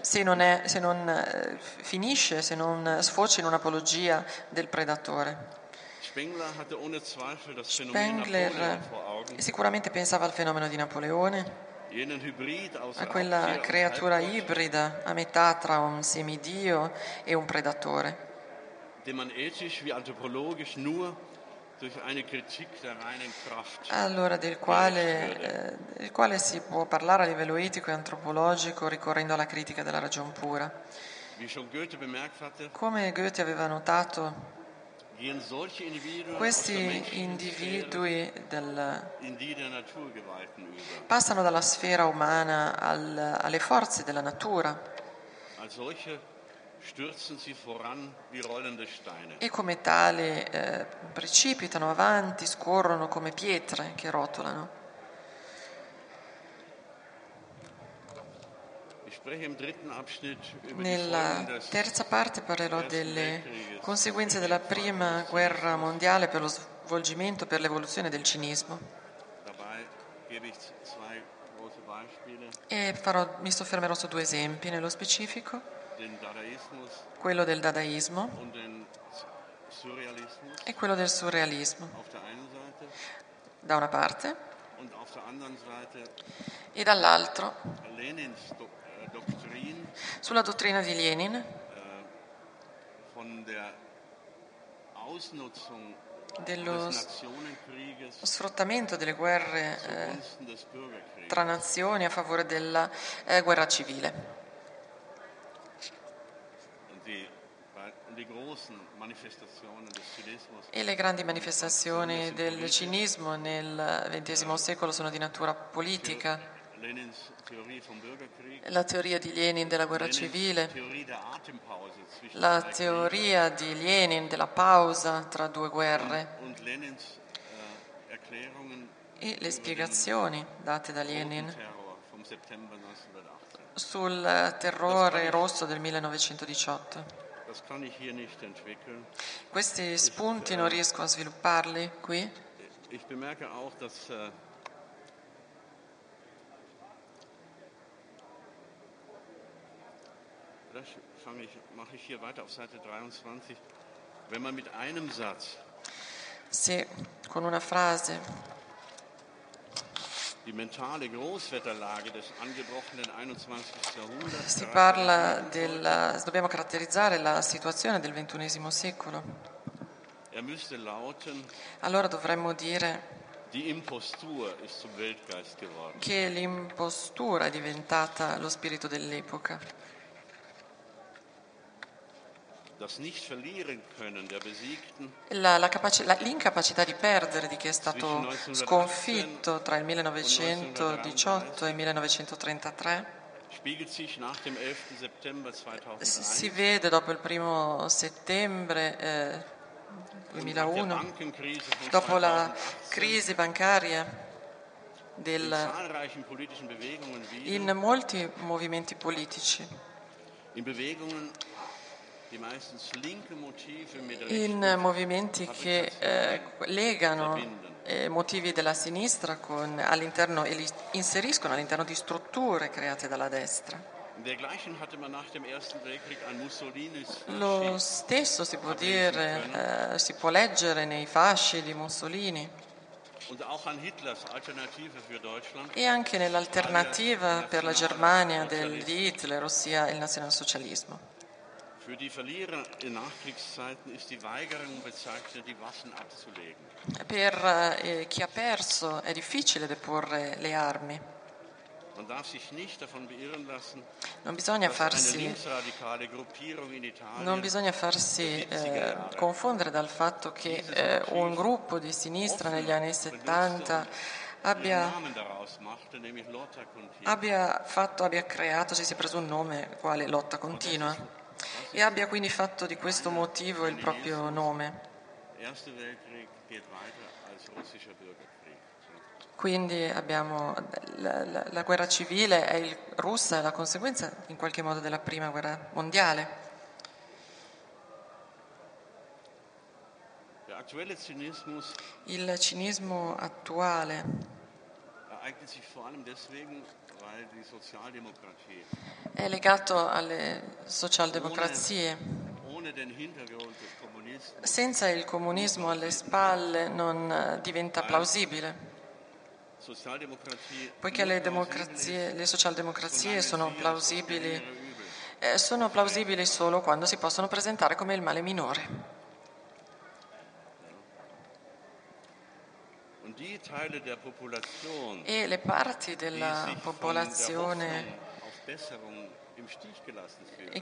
se non, è, se non eh, finisce, se non sfocia in un'apologia del predatore. Spengler sicuramente pensava al fenomeno di Napoleone, a quella creatura ibrida a metà tra un semidio e un predatore, allora del quale, eh, del quale si può parlare a livello etico e antropologico ricorrendo alla critica della ragion pura. Come Goethe aveva notato, questi individui del, passano dalla sfera umana al, alle forze della natura e come tali eh, precipitano avanti, scorrono come pietre che rotolano. Nella terza parte parlerò delle conseguenze della prima guerra mondiale per lo svolgimento, per l'evoluzione del cinismo. E farò, mi soffermerò su due esempi nello specifico, quello del dadaismo e quello del surrealismo, da una parte, e dall'altro sulla dottrina di Lenin dello sfruttamento delle guerre eh, tra nazioni a favore della eh, guerra civile. E le grandi manifestazioni del cinismo nel ventesimo secolo sono di natura politica. La teoria di Lenin della guerra civile, la teoria di Lenin della pausa tra due guerre e le spiegazioni date da Lenin sul terrore rosso del millenovecentodiciotto. Questi spunti non riesco a svilupparli qui. Se con una frase si parla del, dobbiamo caratterizzare la situazione del ventunesimo secolo, allora dovremmo dire che l'impostura è diventata lo spirito dell'epoca. La, la capaci- la, l'incapacità di perdere di chi è stato sconfitto tra il millenovecentodiciotto e il millenovecentotrentatré si vede dopo il primo settembre eh, duemilauno, dopo la crisi bancaria del, in molti movimenti politici. In movimenti che eh, legano eh, motivi della sinistra con, all'interno, e li inseriscono all'interno di strutture create dalla destra. Lo stesso si può dire, eh, si può leggere nei fasci di Mussolini e anche nell'alternativa per la Germania del, di Hitler, ossia il nazionalsocialismo. Per eh, chi ha perso è difficile deporre le armi. Non bisogna farsi, non bisogna farsi eh, confondere dal fatto che eh, un gruppo di sinistra negli anni settanta Abbia, abbia, fatto, abbia creato, ci si è preso un nome quale lotta continua e abbia quindi fatto di questo motivo il proprio nome. Quindi abbiamo la, la, la guerra civile è il, russa è la conseguenza in qualche modo della prima guerra mondiale. Il cinismo attuale è legato alle socialdemocrazie. Senza il comunismo alle spalle non diventa plausibile, poiché le, democrazie, le socialdemocrazie sono plausibili sono plausibili solo quando si possono presentare come il male minore. E le parti della popolazione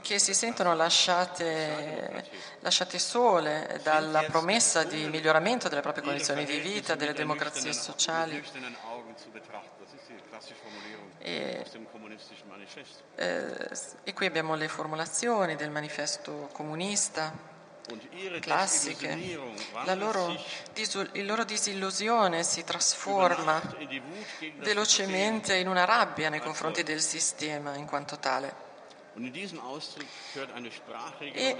che si sentono lasciate, lasciate sole dalla promessa di miglioramento delle proprie condizioni di vita, delle democrazie sociali, E, eh, e qui abbiamo le formulazioni del manifesto comunista classiche. La loro, il loro disillusione si trasforma velocemente in una rabbia nei confronti del sistema in quanto tale. E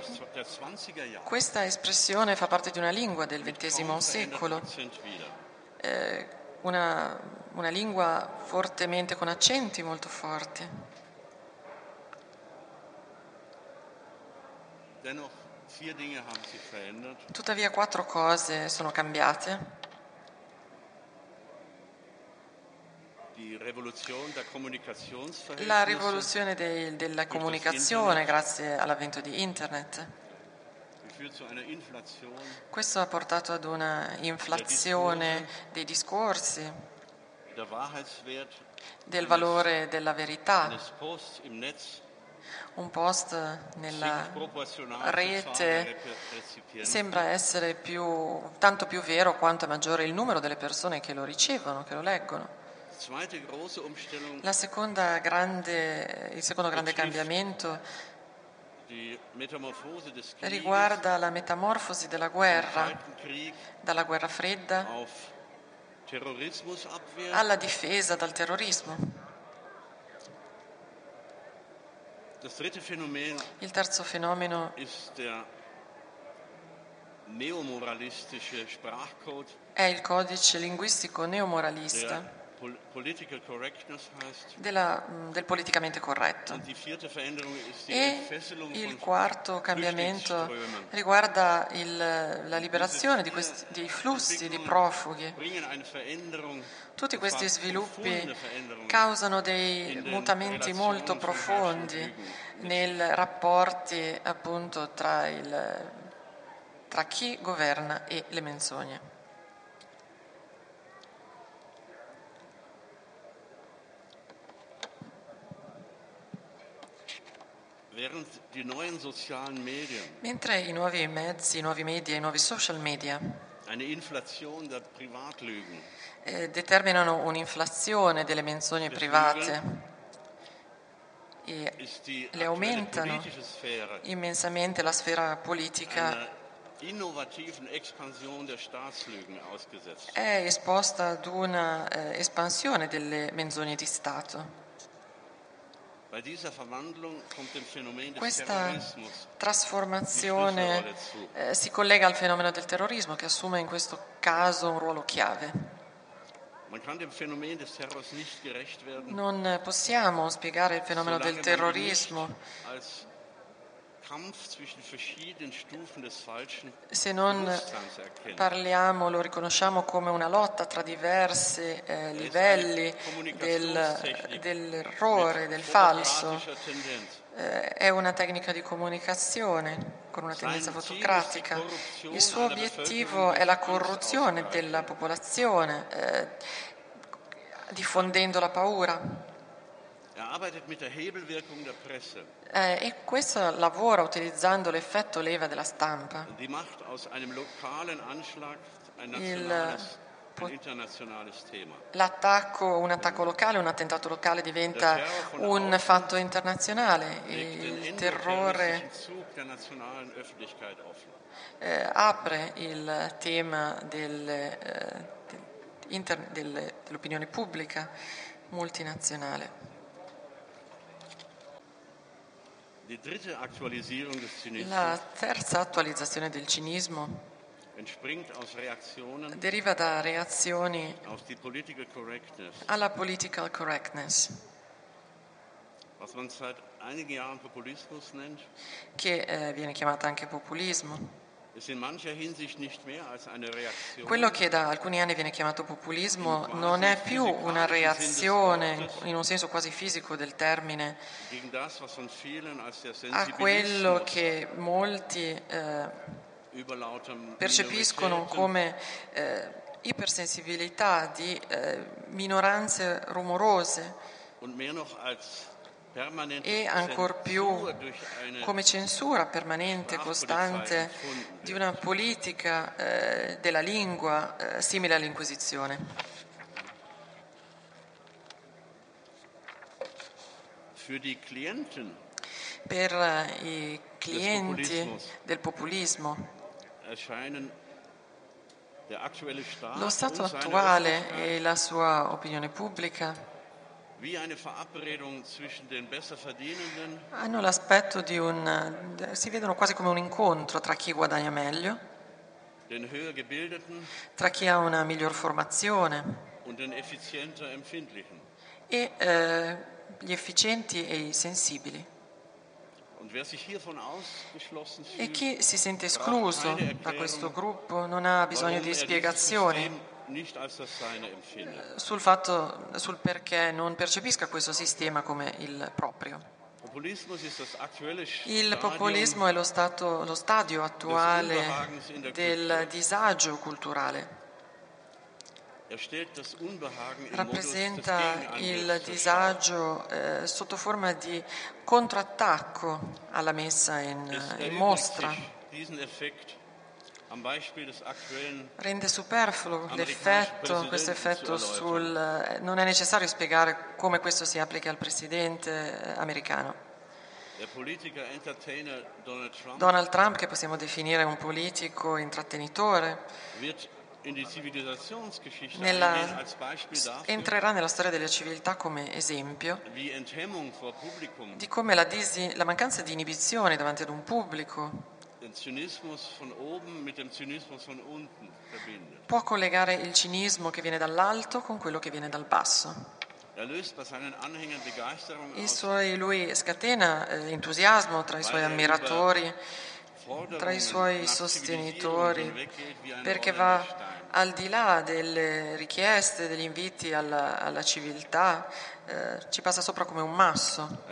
questa espressione fa parte di una lingua del ventesimo secolo, eh, una, una lingua fortemente con accenti molto forti. Tuttavia quattro cose sono cambiate. La rivoluzione del, della comunicazione grazie all'avvento di Internet. Questo ha portato ad una inflazione dei discorsi, del valore della verità. Un post nella rete sembra essere più, tanto più vero quanto è maggiore il numero delle persone che lo ricevono, che lo leggono. La seconda grande, il secondo grande cambiamento riguarda la metamorfosi della guerra, dalla guerra fredda alla difesa dal terrorismo. Il terzo fenomeno è il codice linguistico neomoralista della, del politicamente corretto. E il quarto cambiamento riguarda il, la liberazione di questi, dei flussi di profughi. Tutti questi sviluppi causano dei mutamenti molto profondi nei rapporti, appunto, tra, il, tra chi governa e le menzogne. Mentre i nuovi mezzi, i nuovi media, i nuovi social media eh, determinano un'inflazione delle menzogne private e le aumentano immensamente, la sfera politica è esposta ad una eh, espansione delle menzogne di Stato. Questa trasformazione eh, si collega al fenomeno del terrorismo, che assume in questo caso un ruolo chiave. Non possiamo spiegare il fenomeno del terrorismo se non parliamo, lo riconosciamo come una lotta tra diversi eh, livelli del, dell'errore, del falso. Eh, è una tecnica di comunicazione con una tendenza fotocratica. Il suo obiettivo è la corruzione della popolazione, eh, diffondendo la paura. Eh, e questo lavora utilizzando l'effetto leva della stampa. Il, l'attacco, un attacco locale, un attentato locale diventa un fatto internazionale. Il terrore eh, apre il tema del, eh, inter, del, dell'opinione pubblica multinazionale. La terza attualizzazione del cinismo deriva da reazioni alla political correctness, che eh, viene chiamata anche populismo. Quello che da alcuni anni viene chiamato populismo non è più una reazione, in un senso quasi fisico del termine, a quello che molti eh, percepiscono come eh, ipersensibilità di eh, minoranze rumorose e ancor più come censura permanente, costante, di una politica eh, della lingua eh, simile all'Inquisizione. Per i clienti del populismo, lo stato attuale e la sua opinione pubblica hanno l'aspetto di un... si vedono quasi come un incontro tra chi guadagna meglio, tra chi ha una miglior formazione e eh, gli efficienti e i sensibili. E chi si sente escluso da questo gruppo non ha bisogno di spiegazioni sul fatto, sul perché non percepisca questo sistema come il proprio. Il populismo è lo, stato, lo stadio attuale del disagio culturale. Rappresenta il disagio eh, sotto forma di contrattacco alla messa in, in mostra. Rende superfluo l'effetto, questo effetto sul... non è necessario spiegare come questo si applica al presidente americano. Donald Trump, che possiamo definire un politico intrattenitore, nella, entrerà nella storia della civiltà come esempio di come la, disi, la mancanza di inibizione davanti ad un pubblico può collegare il cinismo che viene dall'alto con quello che viene dal basso. I suoi, lui scatena entusiasmo tra i suoi ammiratori, tra i suoi sostenitori, perché va al di là delle richieste, degli inviti alla, alla civiltà, eh, ci passa sopra come un masso.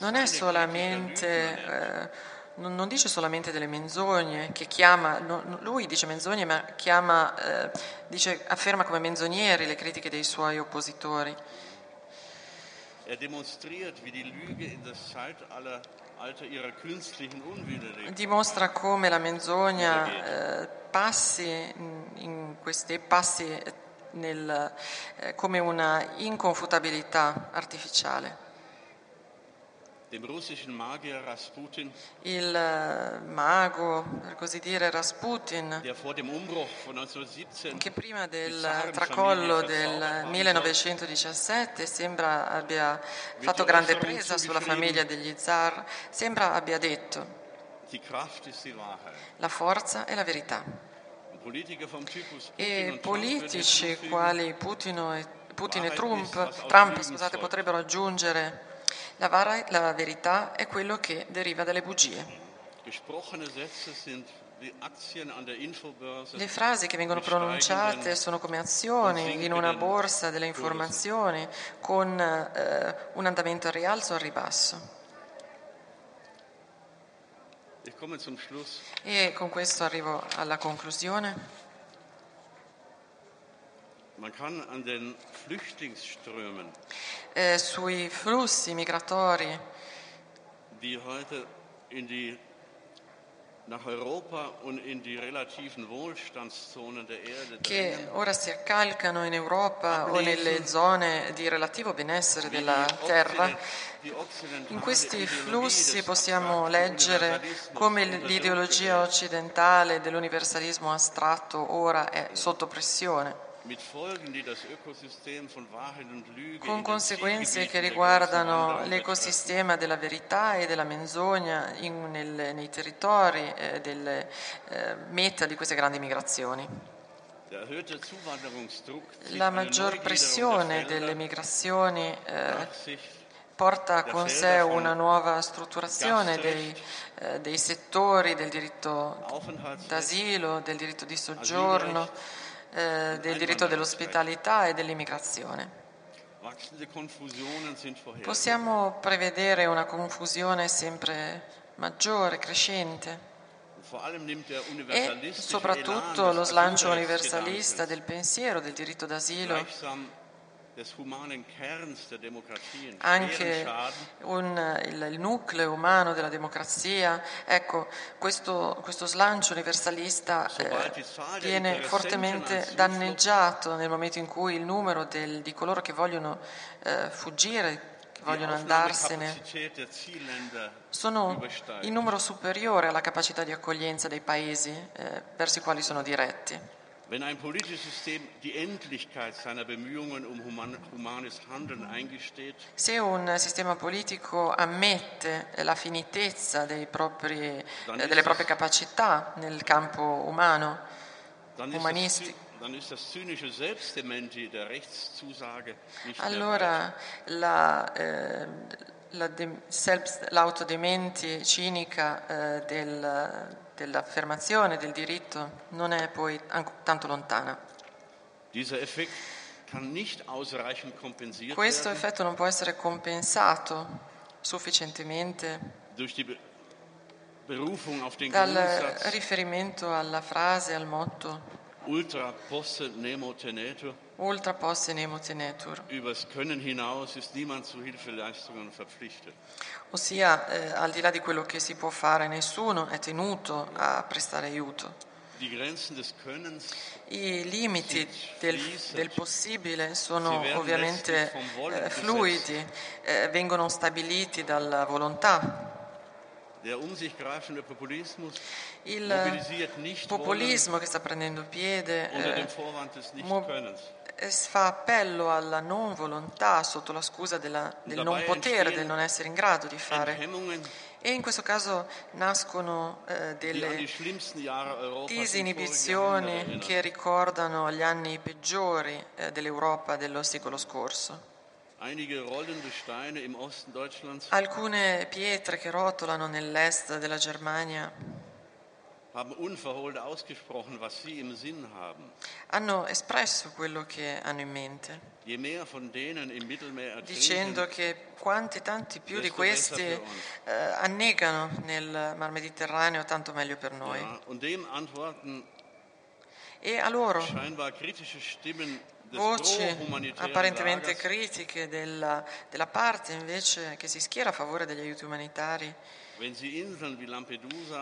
Non è solamente... Eh, non dice solamente delle menzogne che chiama, no, lui dice menzogne, ma chiama, eh, dice, afferma come menzogneri le critiche dei suoi oppositori. Dimostra come la menzogna eh, passi in queste passi nel, eh, come una inconfutabilità artificiale. Il mago, per così dire, Rasputin, che prima del tracollo del millenovecentodiciassette sembra abbia fatto grande presa sulla famiglia degli zar, sembra abbia detto: la forza è la verità. E politici quali Putin e, Putin e Trump, Trump scusate, potrebbero aggiungere: La, var- la verità è quello che deriva dalle bugie. Le frasi che vengono pronunciate sono come azioni in una borsa delle informazioni con eh, un andamento al rialzo o al ribasso. E con questo arrivo alla conclusione. Man kann an den Flüchtlingsströmen, eh, sui flussi migratori die heute in die, nach Europa und in die relativen Wohlstandszonen der Erde che dringen, ora si accalcano in Europa ablesen, o nelle zone di relativo benessere della Terra. In questi flussi possiamo leggere come l'ideologia occidentale dell'universalismo astratto ora è sotto pressione. con conseguenze che riguardano l'ecosistema della verità e della menzogna in, nel, nei territori eh, del eh, meta di queste grandi migrazioni. La maggior pressione delle migrazioni eh, porta con sé una nuova strutturazione dei, eh, dei settori del diritto d'asilo, del diritto di soggiorno, eh, del diritto dell'ospitalità e dell'immigrazione. Possiamo prevedere una confusione sempre maggiore, crescente. E soprattutto lo slancio universalista del pensiero, del diritto d'asilo, anche un, il, il nucleo umano della democrazia, ecco, questo, questo slancio universalista eh, viene fortemente danneggiato nel momento in cui il numero del, di coloro che vogliono eh, fuggire, vogliono andarsene, sono in numero superiore alla capacità di accoglienza dei paesi eh, verso i quali sono diretti. Se un sistema politico ammette la finitezza dei propri, eh, delle proprie capacità nel campo umano, umanistico, allora la, eh, la de, self, l'autodementi cinica eh, del, dell'affermazione del diritto non è poi tanto lontana. Questo effetto non può essere compensato sufficientemente dal riferimento alla frase, al motto Ultra posse nemo tenetur. Ultra posse nemo tenetur. Übers Können hinaus ist niemand zu Hilfeleistungen verpflichtet. Ossia, eh, al di là di quello che si può fare, nessuno è tenuto a prestare aiuto. Die Grenzen des Könnens, I limiti del, del possibile sono ovviamente eh, fluidi, eh, vengono stabiliti dalla volontà. Il populismo che sta prendendo piede eh, mo- fa appello alla non volontà sotto la scusa della, del non potere, del non essere in grado di fare. E in questo caso nascono eh, delle disinibizioni che ricordano gli anni peggiori eh, dell'Europa dello secolo scorso. Alcune pietre che rotolano nell'est della Germania hanno espresso quello che hanno in mente, dicendo che quanti tanti più di questi eh, annegano nel Mar Mediterraneo, tanto meglio per noi. E a loro voci apparentemente critiche della, della parte invece che si schiera a favore degli aiuti umanitari,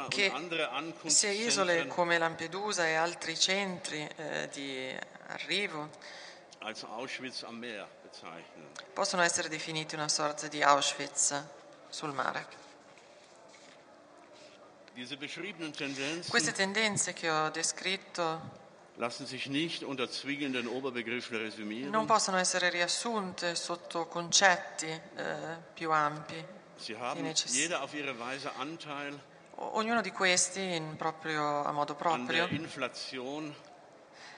che se isole come Lampedusa e altri centri eh, di arrivo possono essere definiti una sorta di Auschwitz sul mare. Queste tendenze che ho descritto non possono essere riassunte sotto concetti eh, più ampi e necessari. Ognuno di questi in proprio, a modo proprio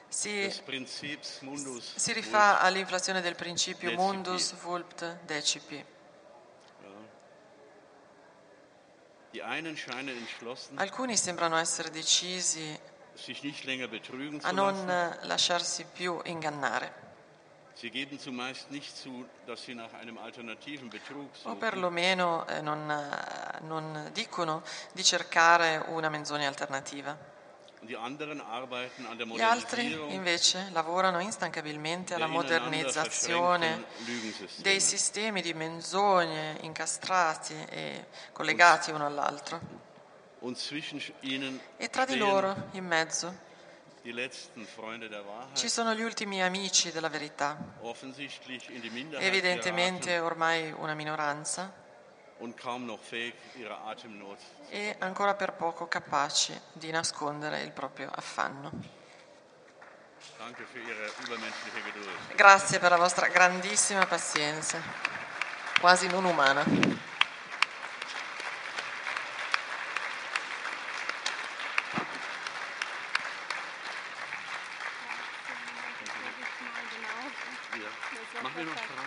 si, si rifà all'inflazione del principio mundus vult decipi. Alcuni sembrano essere decisi a non lasciarsi più ingannare, o perlomeno non, non dicono di cercare una menzogna alternativa. Gli altri invece lavorano instancabilmente alla modernizzazione dei sistemi di menzogne incastrati e collegati uno all'altro. E tra di loro, in mezzo, ci sono gli ultimi amici della verità, evidentemente ormai una minoranza e ancora per poco capaci di nascondere il proprio affanno. Grazie per la vostra grandissima pazienza, quasi non umana.